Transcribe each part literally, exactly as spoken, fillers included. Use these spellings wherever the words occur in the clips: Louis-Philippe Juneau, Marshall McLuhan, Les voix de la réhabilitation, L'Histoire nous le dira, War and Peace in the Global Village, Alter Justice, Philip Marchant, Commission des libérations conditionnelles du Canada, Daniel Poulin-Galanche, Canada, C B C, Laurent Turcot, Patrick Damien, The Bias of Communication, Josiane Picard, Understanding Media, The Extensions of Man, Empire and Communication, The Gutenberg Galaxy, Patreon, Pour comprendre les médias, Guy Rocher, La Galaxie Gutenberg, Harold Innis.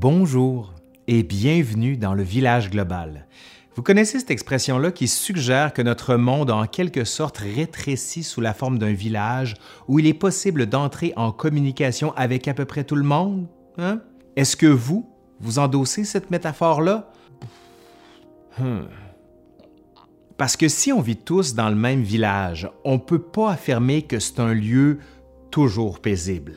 Bonjour et bienvenue dans le village global. Vous connaissez cette expression-là qui suggère que notre monde a en quelque sorte rétréci sous la forme d'un village où il est possible d'entrer en communication avec à peu près tout le monde, hein? Est-ce que vous, vous endossez cette métaphore-là? Hmm. Parce que si on vit tous dans le même village, on ne peut pas affirmer que c'est un lieu toujours paisible.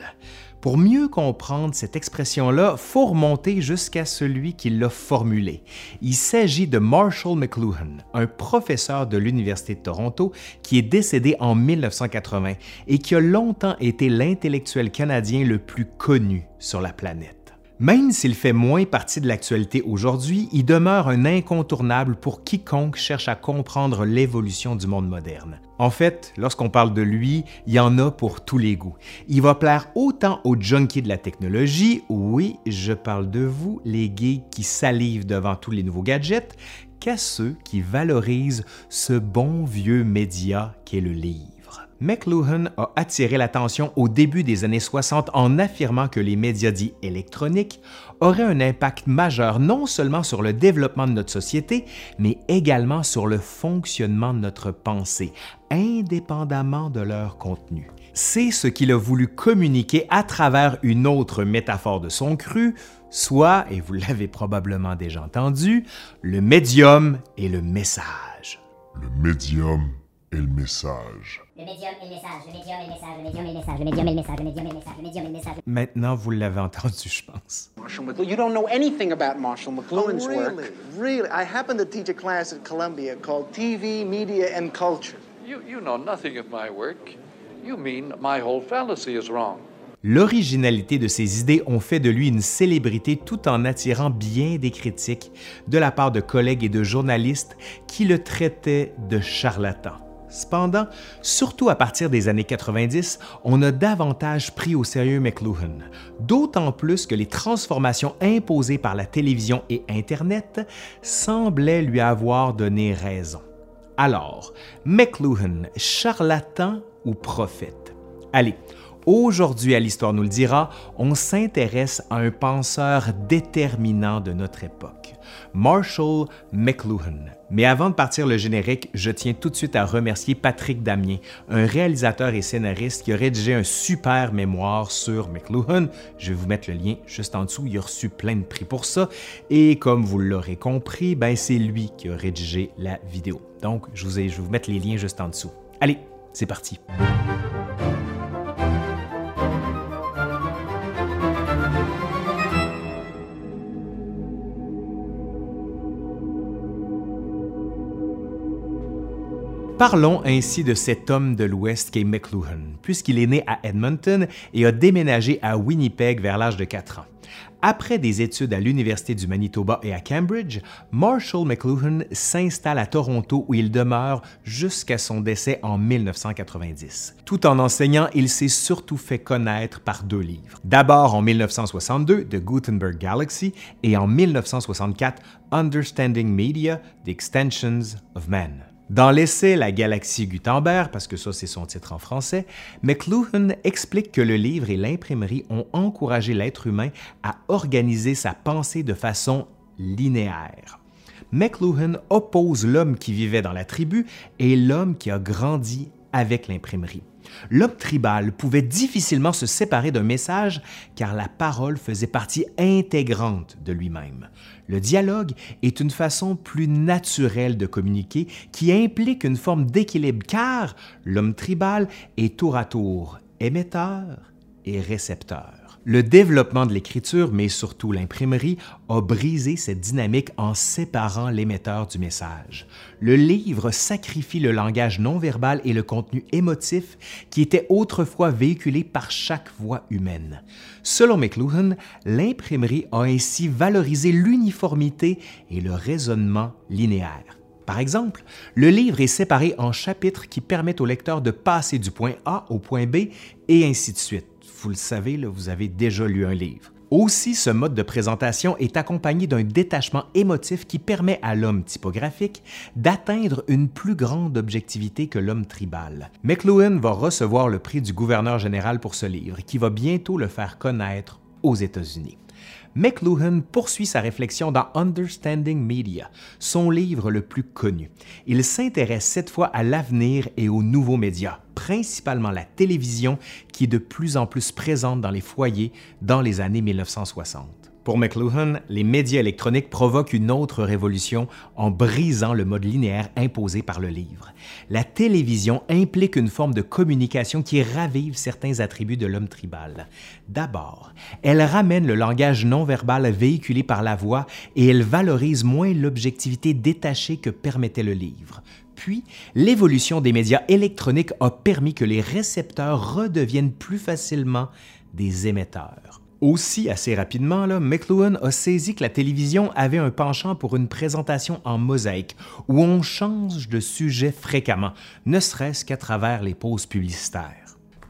Pour mieux comprendre cette expression-là, il faut remonter jusqu'à celui qui l'a formulée. Il s'agit de Marshall McLuhan, un professeur de l'Université de Toronto qui est décédé en mille neuf cent quatre-vingts et qui a longtemps été l'intellectuel canadien le plus connu sur la planète. Même s'il fait moins partie de l'actualité aujourd'hui, il demeure un incontournable pour quiconque cherche à comprendre l'évolution du monde moderne. En fait, lorsqu'on parle de lui, il y en a pour tous les goûts. Il va plaire autant aux junkies de la technologie, oui, je parle de vous, les geeks qui salivent devant tous les nouveaux gadgets, qu'à ceux qui valorisent ce bon vieux média qu'est le livre. McLuhan a attiré l'attention au début des années soixante en affirmant que les médias dits électroniques auraient un impact majeur non seulement sur le développement de notre société, mais également sur le fonctionnement de notre pensée, indépendamment de leur contenu. C'est ce qu'il a voulu communiquer à travers une autre métaphore de son cru, soit, et vous l'avez probablement déjà entendu, le médium et le message. Le médium et le message. Le médium et le message, le médium et le message, le médium et le message, le médium et le message, le médium et le message, le médium et le message. Maintenant, vous l'avez entendu, je pense. Marshall McLuhan. You don't know anything about Marshall McLuhan's work. Really? Really? I happen to teach a class at Columbia called T V, Media and Culture. You you know nothing of my work. You mean my whole fallacy is wrong. L'originalité de ses idées ont fait de lui une célébrité tout en attirant bien des critiques de la part de collègues et de journalistes qui le traitaient de charlatan. Cependant, surtout à partir des années quatre-vingt-dix, on a davantage pris au sérieux McLuhan, d'autant plus que les transformations imposées par la télévision et Internet semblaient lui avoir donné raison. Alors, McLuhan, charlatan ou prophète? Allez, aujourd'hui à l'Histoire nous le dira, on s'intéresse à un penseur déterminant de notre époque, Marshall McLuhan. Mais avant de partir le générique, je tiens tout de suite à remercier Patrick Damien, un réalisateur et scénariste qui a rédigé un super mémoire sur McLuhan. Je vais vous mettre le lien juste en dessous, il a reçu plein de prix pour ça. Et comme vous l'aurez compris, ben c'est lui qui a rédigé la vidéo. Donc, je, vous ai, je vais vous mettre les liens juste en dessous. Allez, c'est parti! Parlons ainsi de cet homme de l'Ouest qu'est McLuhan, puisqu'il est né à Edmonton et a déménagé à Winnipeg vers l'âge de quatre ans. Après des études à l'Université du Manitoba et à Cambridge, Marshall McLuhan s'installe à Toronto où il demeure jusqu'à son décès en mille neuf cent quatre-vingt-dix. Tout en enseignant, il s'est surtout fait connaître par deux livres. D'abord en mille neuf cent soixante-deux, The Gutenberg Galaxy, et en mille neuf cent soixante-quatre, Understanding Media, The Extensions of Man. Dans l'essai La Galaxie Gutenberg, parce que ça c'est son titre en français, McLuhan explique que le livre et l'imprimerie ont encouragé l'être humain à organiser sa pensée de façon linéaire. McLuhan oppose l'homme qui vivait dans la tribu et l'homme qui a grandi avec l'imprimerie. L'homme tribal pouvait difficilement se séparer d'un message car la parole faisait partie intégrante de lui-même. Le dialogue est une façon plus naturelle de communiquer qui implique une forme d'équilibre car l'homme tribal est tour à tour émetteur et récepteur. Le développement de l'écriture, mais surtout l'imprimerie, a brisé cette dynamique en séparant l'émetteur du message. Le livre sacrifie le langage non-verbal et le contenu émotif qui était autrefois véhiculé par chaque voix humaine. Selon McLuhan, l'imprimerie a ainsi valorisé l'uniformité et le raisonnement linéaire. Par exemple, le livre est séparé en chapitres qui permettent au lecteur de passer du point A au point B et ainsi de suite. Vous le savez, là, vous avez déjà lu un livre. Aussi, ce mode de présentation est accompagné d'un détachement émotif qui permet à l'homme typographique d'atteindre une plus grande objectivité que l'homme tribal. McLuhan va recevoir le prix du gouverneur général pour ce livre, qui va bientôt le faire connaître aux États-Unis. McLuhan poursuit sa réflexion dans Understanding Media, son livre le plus connu. Il s'intéresse cette fois à l'avenir et aux nouveaux médias, principalement la télévision qui est de plus en plus présente dans les foyers dans les années mille neuf cent soixante. Pour McLuhan, les médias électroniques provoquent une autre révolution en brisant le mode linéaire imposé par le livre. La télévision implique une forme de communication qui ravive certains attributs de l'homme tribal. D'abord, elle ramène le langage non-verbal véhiculé par la voix et elle valorise moins l'objectivité détachée que permettait le livre. Puis, l'évolution des médias électroniques a permis que les récepteurs redeviennent plus facilement des émetteurs. Aussi, assez rapidement, là, McLuhan a saisi que la télévision avait un penchant pour une présentation en mosaïque, où on change de sujet fréquemment, ne serait-ce qu'à travers les pauses publicitaires.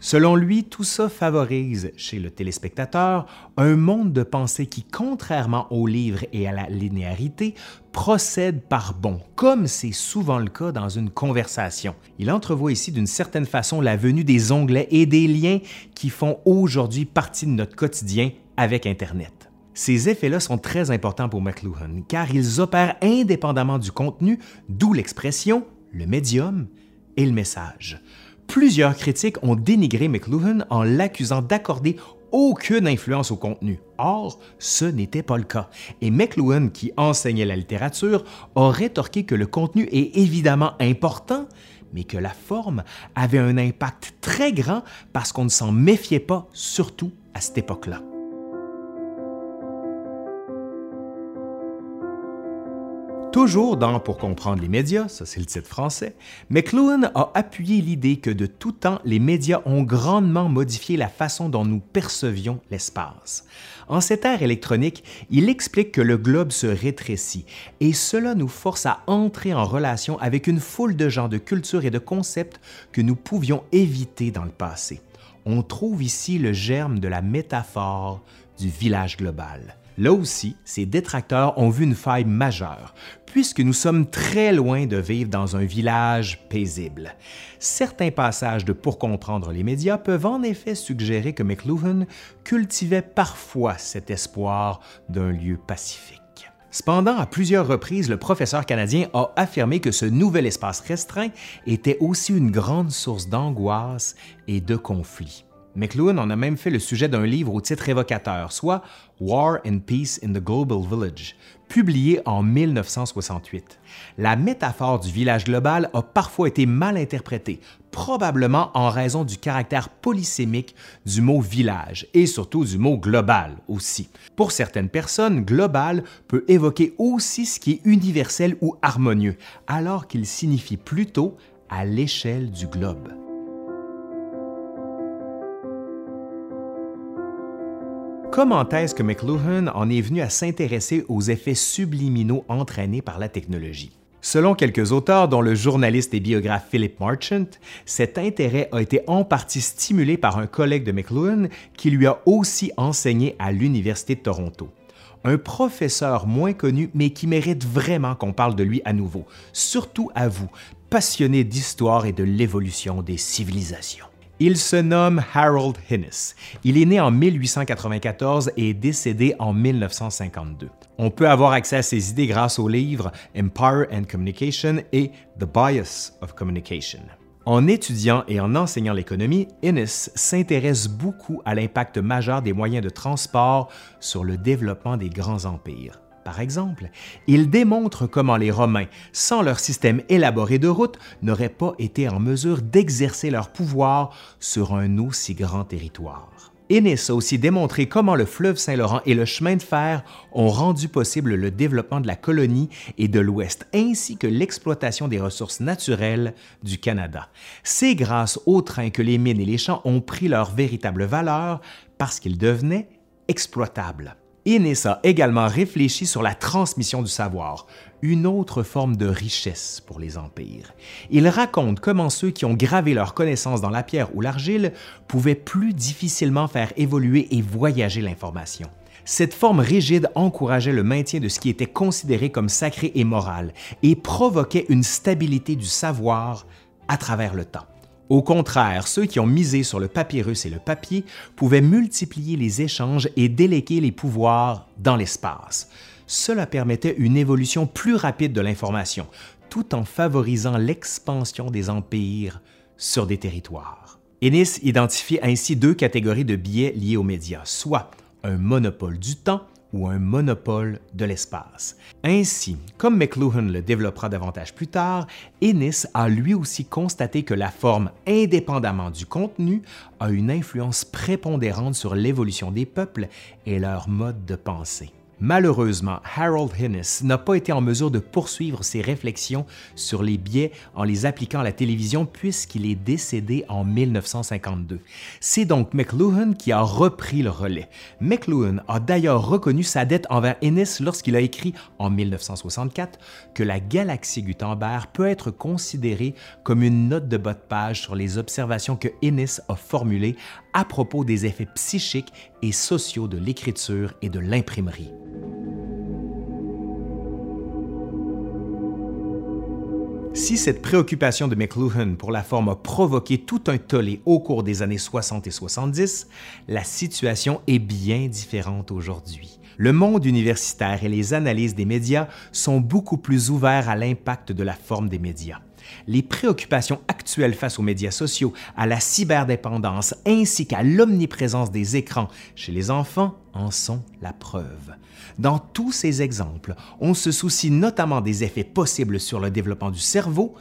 Selon lui, tout ça favorise, chez le téléspectateur, un monde de pensée qui, contrairement au livre et à la linéarité, procède par bond, comme c'est souvent le cas dans une conversation. Il entrevoit ici d'une certaine façon la venue des onglets et des liens qui font aujourd'hui partie de notre quotidien avec Internet. Ces effets-là sont très importants pour McLuhan, car ils opèrent indépendamment du contenu, d'où l'expression, le médium et le message. Plusieurs critiques ont dénigré McLuhan en l'accusant d'accorder aucune influence au contenu. Or, ce n'était pas le cas, et McLuhan, qui enseignait la littérature, a rétorqué que le contenu est évidemment important, mais que la forme avait un impact très grand parce qu'on ne s'en méfiait pas, surtout à cette époque-là. Toujours dans Pour comprendre les médias, ça c'est le titre français, McLuhan a appuyé l'idée que de tout temps, les médias ont grandement modifié la façon dont nous percevions l'espace. En cette ère électronique, il explique que le globe se rétrécit et cela nous force à entrer en relation avec une foule de gens, de cultures et de concepts que nous pouvions éviter dans le passé. On trouve ici le germe de la métaphore du village global. Là aussi, ses détracteurs ont vu une faille majeure, puisque nous sommes très loin de vivre dans un village paisible. Certains passages de Pour comprendre les médias peuvent en effet suggérer que McLuhan cultivait parfois cet espoir d'un lieu pacifique. Cependant, à plusieurs reprises, le professeur canadien a affirmé que ce nouvel espace restreint était aussi une grande source d'angoisse et de conflits. McLuhan en a même fait le sujet d'un livre au titre évocateur, soit War and Peace in the Global Village, publié en mille neuf cent soixante-huit. La métaphore du village global a parfois été mal interprétée, probablement en raison du caractère polysémique du mot village et surtout du mot global aussi. Pour certaines personnes, global peut évoquer aussi ce qui est universel ou harmonieux, alors qu'il signifie plutôt à l'échelle du globe. Comment est-ce que McLuhan en est venu à s'intéresser aux effets subliminaux entraînés par la technologie? Selon quelques auteurs, dont le journaliste et biographe Philip Marchant, cet intérêt a été en partie stimulé par un collègue de McLuhan qui lui a aussi enseigné à l'Université de Toronto. Un professeur moins connu, mais qui mérite vraiment qu'on parle de lui à nouveau, surtout à vous, passionnés d'histoire et de l'évolution des civilisations. Il se nomme Harold Innis. Il est né en mille huit cent quatre-vingt-quatorze et est décédé en mille neuf cent cinquante-deux. On peut avoir accès à ses idées grâce aux livres Empire and Communication et The Bias of Communication. En étudiant et en enseignant l'économie, Innis s'intéresse beaucoup à l'impact majeur des moyens de transport sur le développement des grands empires. Par exemple, il démontre comment les Romains, sans leur système élaboré de routes, n'auraient pas été en mesure d'exercer leur pouvoir sur un aussi grand territoire. Innis a aussi démontré comment le fleuve Saint-Laurent et le chemin de fer ont rendu possible le développement de la colonie et de l'Ouest, ainsi que l'exploitation des ressources naturelles du Canada. C'est grâce aux trains que les mines et les champs ont pris leur véritable valeur parce qu'ils devenaient exploitables. Innis a également réfléchi sur la transmission du savoir, une autre forme de richesse pour les empires. Il raconte comment ceux qui ont gravé leurs connaissances dans la pierre ou l'argile pouvaient plus difficilement faire évoluer et voyager l'information. Cette forme rigide encourageait le maintien de ce qui était considéré comme sacré et moral et provoquait une stabilité du savoir à travers le temps. Au contraire, ceux qui ont misé sur le papyrus et le papier pouvaient multiplier les échanges et déléguer les pouvoirs dans l'espace. Cela permettait une évolution plus rapide de l'information, tout en favorisant l'expansion des empires sur des territoires. Innis identifie ainsi deux catégories de biais liés aux médias, soit un monopole du temps ou un monopole de l'espace. Ainsi, comme McLuhan le développera davantage plus tard, Innis a lui aussi constaté que la forme, indépendamment du contenu, a une influence prépondérante sur l'évolution des peuples et leur mode de pensée. Malheureusement, Harold Innis n'a pas été en mesure de poursuivre ses réflexions sur les biais en les appliquant à la télévision puisqu'il est décédé en mille neuf cent cinquante-deux. C'est donc McLuhan qui a repris le relais. McLuhan a d'ailleurs reconnu sa dette envers Innis lorsqu'il a écrit en mille neuf cent soixante-quatre que La Galaxie Gutenberg peut être considérée comme une note de bas de page sur les observations que Innis a formulées à propos des effets psychiques et sociaux de l'écriture et de l'imprimerie. Si cette préoccupation de McLuhan pour la forme a provoqué tout un tollé au cours des années soixante et soixante-dix, la situation est bien différente aujourd'hui. Le monde universitaire et les analyses des médias sont beaucoup plus ouverts à l'impact de la forme des médias. Les préoccupations actuelles face aux médias sociaux, à la cyberdépendance ainsi qu'à l'omniprésence des écrans chez les enfants en sont la preuve. Dans tous ces exemples, on se soucie notamment des effets possibles sur le développement du cerveau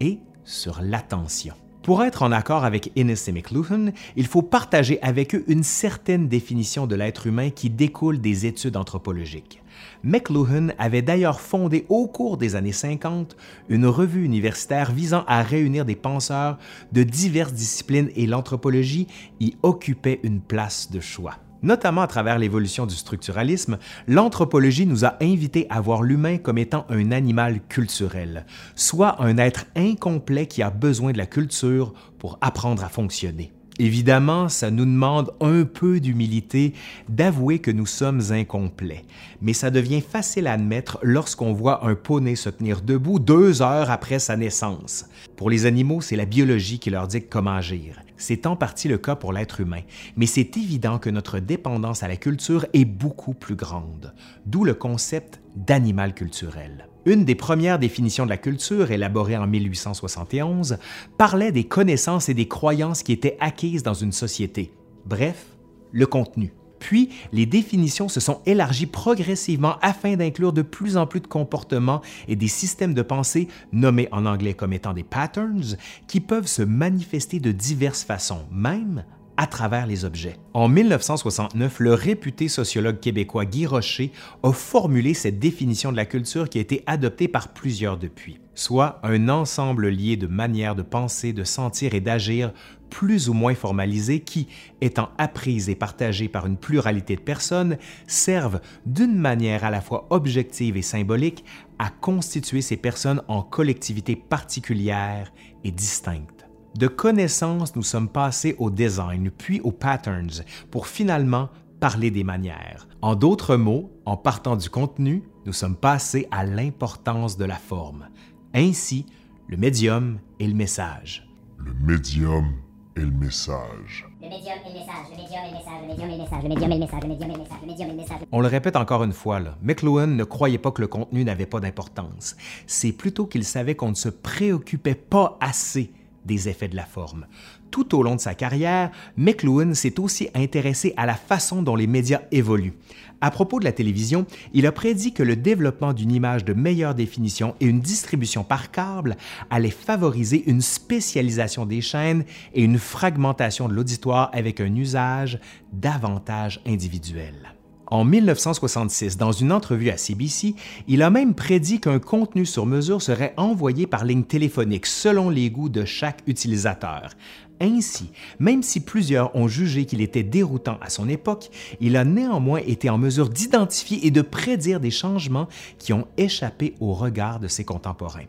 et sur l'attention. Pour être en accord avec Innis et McLuhan, il faut partager avec eux une certaine définition de l'être humain qui découle des études anthropologiques. McLuhan avait d'ailleurs fondé au cours des années cinquante une revue universitaire visant à réunir des penseurs de diverses disciplines et l'anthropologie y occupait une place de choix. Notamment à travers l'évolution du structuralisme, l'anthropologie nous a invités à voir l'humain comme étant un animal culturel, soit un être incomplet qui a besoin de la culture pour apprendre à fonctionner. Évidemment, ça nous demande un peu d'humilité d'avouer que nous sommes incomplets, mais ça devient facile à admettre lorsqu'on voit un poney se tenir debout deux heures après sa naissance. Pour les animaux, c'est la biologie qui leur dicte comment agir. C'est en partie le cas pour l'être humain, mais c'est évident que notre dépendance à la culture est beaucoup plus grande, d'où le concept d'animal culturel. Une des premières définitions de la culture, élaborée en mille huit cent soixante et onze, parlait des connaissances et des croyances qui étaient acquises dans une société. Bref, le contenu. Puis, les définitions se sont élargies progressivement afin d'inclure de plus en plus de comportements et des systèmes de pensée, nommés en anglais comme étant des patterns, qui peuvent se manifester de diverses façons, même à travers les objets. En mille neuf cent soixante-neuf, le réputé sociologue québécois Guy Rocher a formulé cette définition de la culture qui a été adoptée par plusieurs depuis, soit un ensemble lié de manières de penser, de sentir et d'agir plus ou moins formalisées qui, étant apprises et partagées par une pluralité de personnes, servent d'une manière à la fois objective et symbolique à constituer ces personnes en collectivités particulières et distinctes. De connaissances, nous sommes passés au design, puis aux patterns, pour finalement parler des manières. En d'autres mots, en partant du contenu, nous sommes passés à l'importance de la forme. Ainsi, le médium et le message. Le médium et le message. Le médium et le message, le médium et le message, le médium et le message, le médium et le message, le médium et le message, le médium et le message. On le répète encore une fois, là, McLuhan ne croyait pas que le contenu n'avait pas d'importance. C'est plutôt qu'il savait qu'on ne se préoccupait pas assez des effets de la forme. Tout au long de sa carrière, McLuhan s'est aussi intéressé à la façon dont les médias évoluent. À propos de la télévision, il a prédit que le développement d'une image de meilleure définition et une distribution par câble allait favoriser une spécialisation des chaînes et une fragmentation de l'auditoire avec un usage davantage individuel. En mille neuf cent soixante-six, dans une entrevue à C B C, il a même prédit qu'un contenu sur mesure serait envoyé par ligne téléphonique selon les goûts de chaque utilisateur. Ainsi, même si plusieurs ont jugé qu'il était déroutant à son époque, il a néanmoins été en mesure d'identifier et de prédire des changements qui ont échappé au regard de ses contemporains.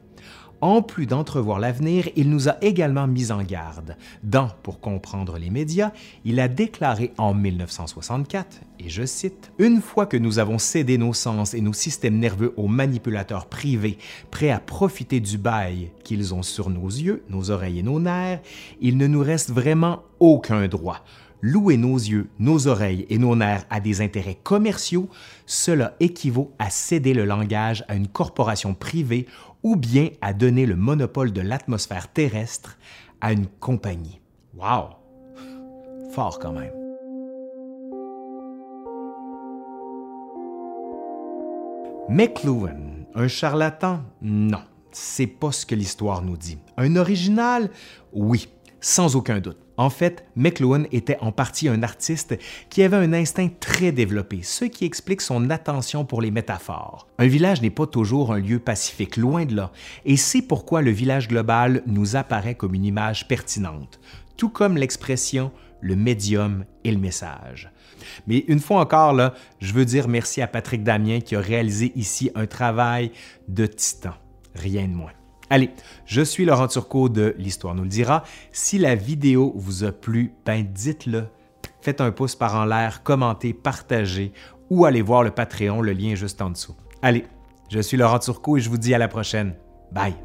en plus d'entrevoir l'avenir, il nous a également mis en garde. Dans Pour comprendre les médias, il a déclaré en mille neuf cent soixante-quatre, et je cite, « Une fois que nous avons cédé nos sens et nos systèmes nerveux aux manipulateurs privés, prêts à profiter du bail qu'ils ont sur nos yeux, nos oreilles et nos nerfs, il ne nous reste vraiment aucun droit. Louer nos yeux, nos oreilles et nos nerfs à des intérêts commerciaux, cela équivaut à céder le langage à une corporation privée ou bien à donner le monopole de l'atmosphère terrestre à une compagnie. » Wow! Fort quand même. McLuhan, un charlatan? Non, c'est pas ce que l'histoire nous dit. Un original? Oui, sans aucun doute. En fait, McLuhan était en partie un artiste qui avait un instinct très développé, ce qui explique son attention pour les métaphores. Un village n'est pas toujours un lieu pacifique, loin de là, et c'est pourquoi le village global nous apparaît comme une image pertinente, tout comme l'expression « le médium et le message ». Mais une fois encore, là, je veux dire merci à Patrick Damien qui a réalisé ici un travail de titan, rien de moins. Allez, je suis Laurent Turcot de L'Histoire nous le dira. Si la vidéo vous a plu, ben dites-le. Faites un pouce par en l'air, commentez, partagez ou allez voir le Patreon, le lien est juste en dessous. Allez, je suis Laurent Turcot et je vous dis à la prochaine. Bye!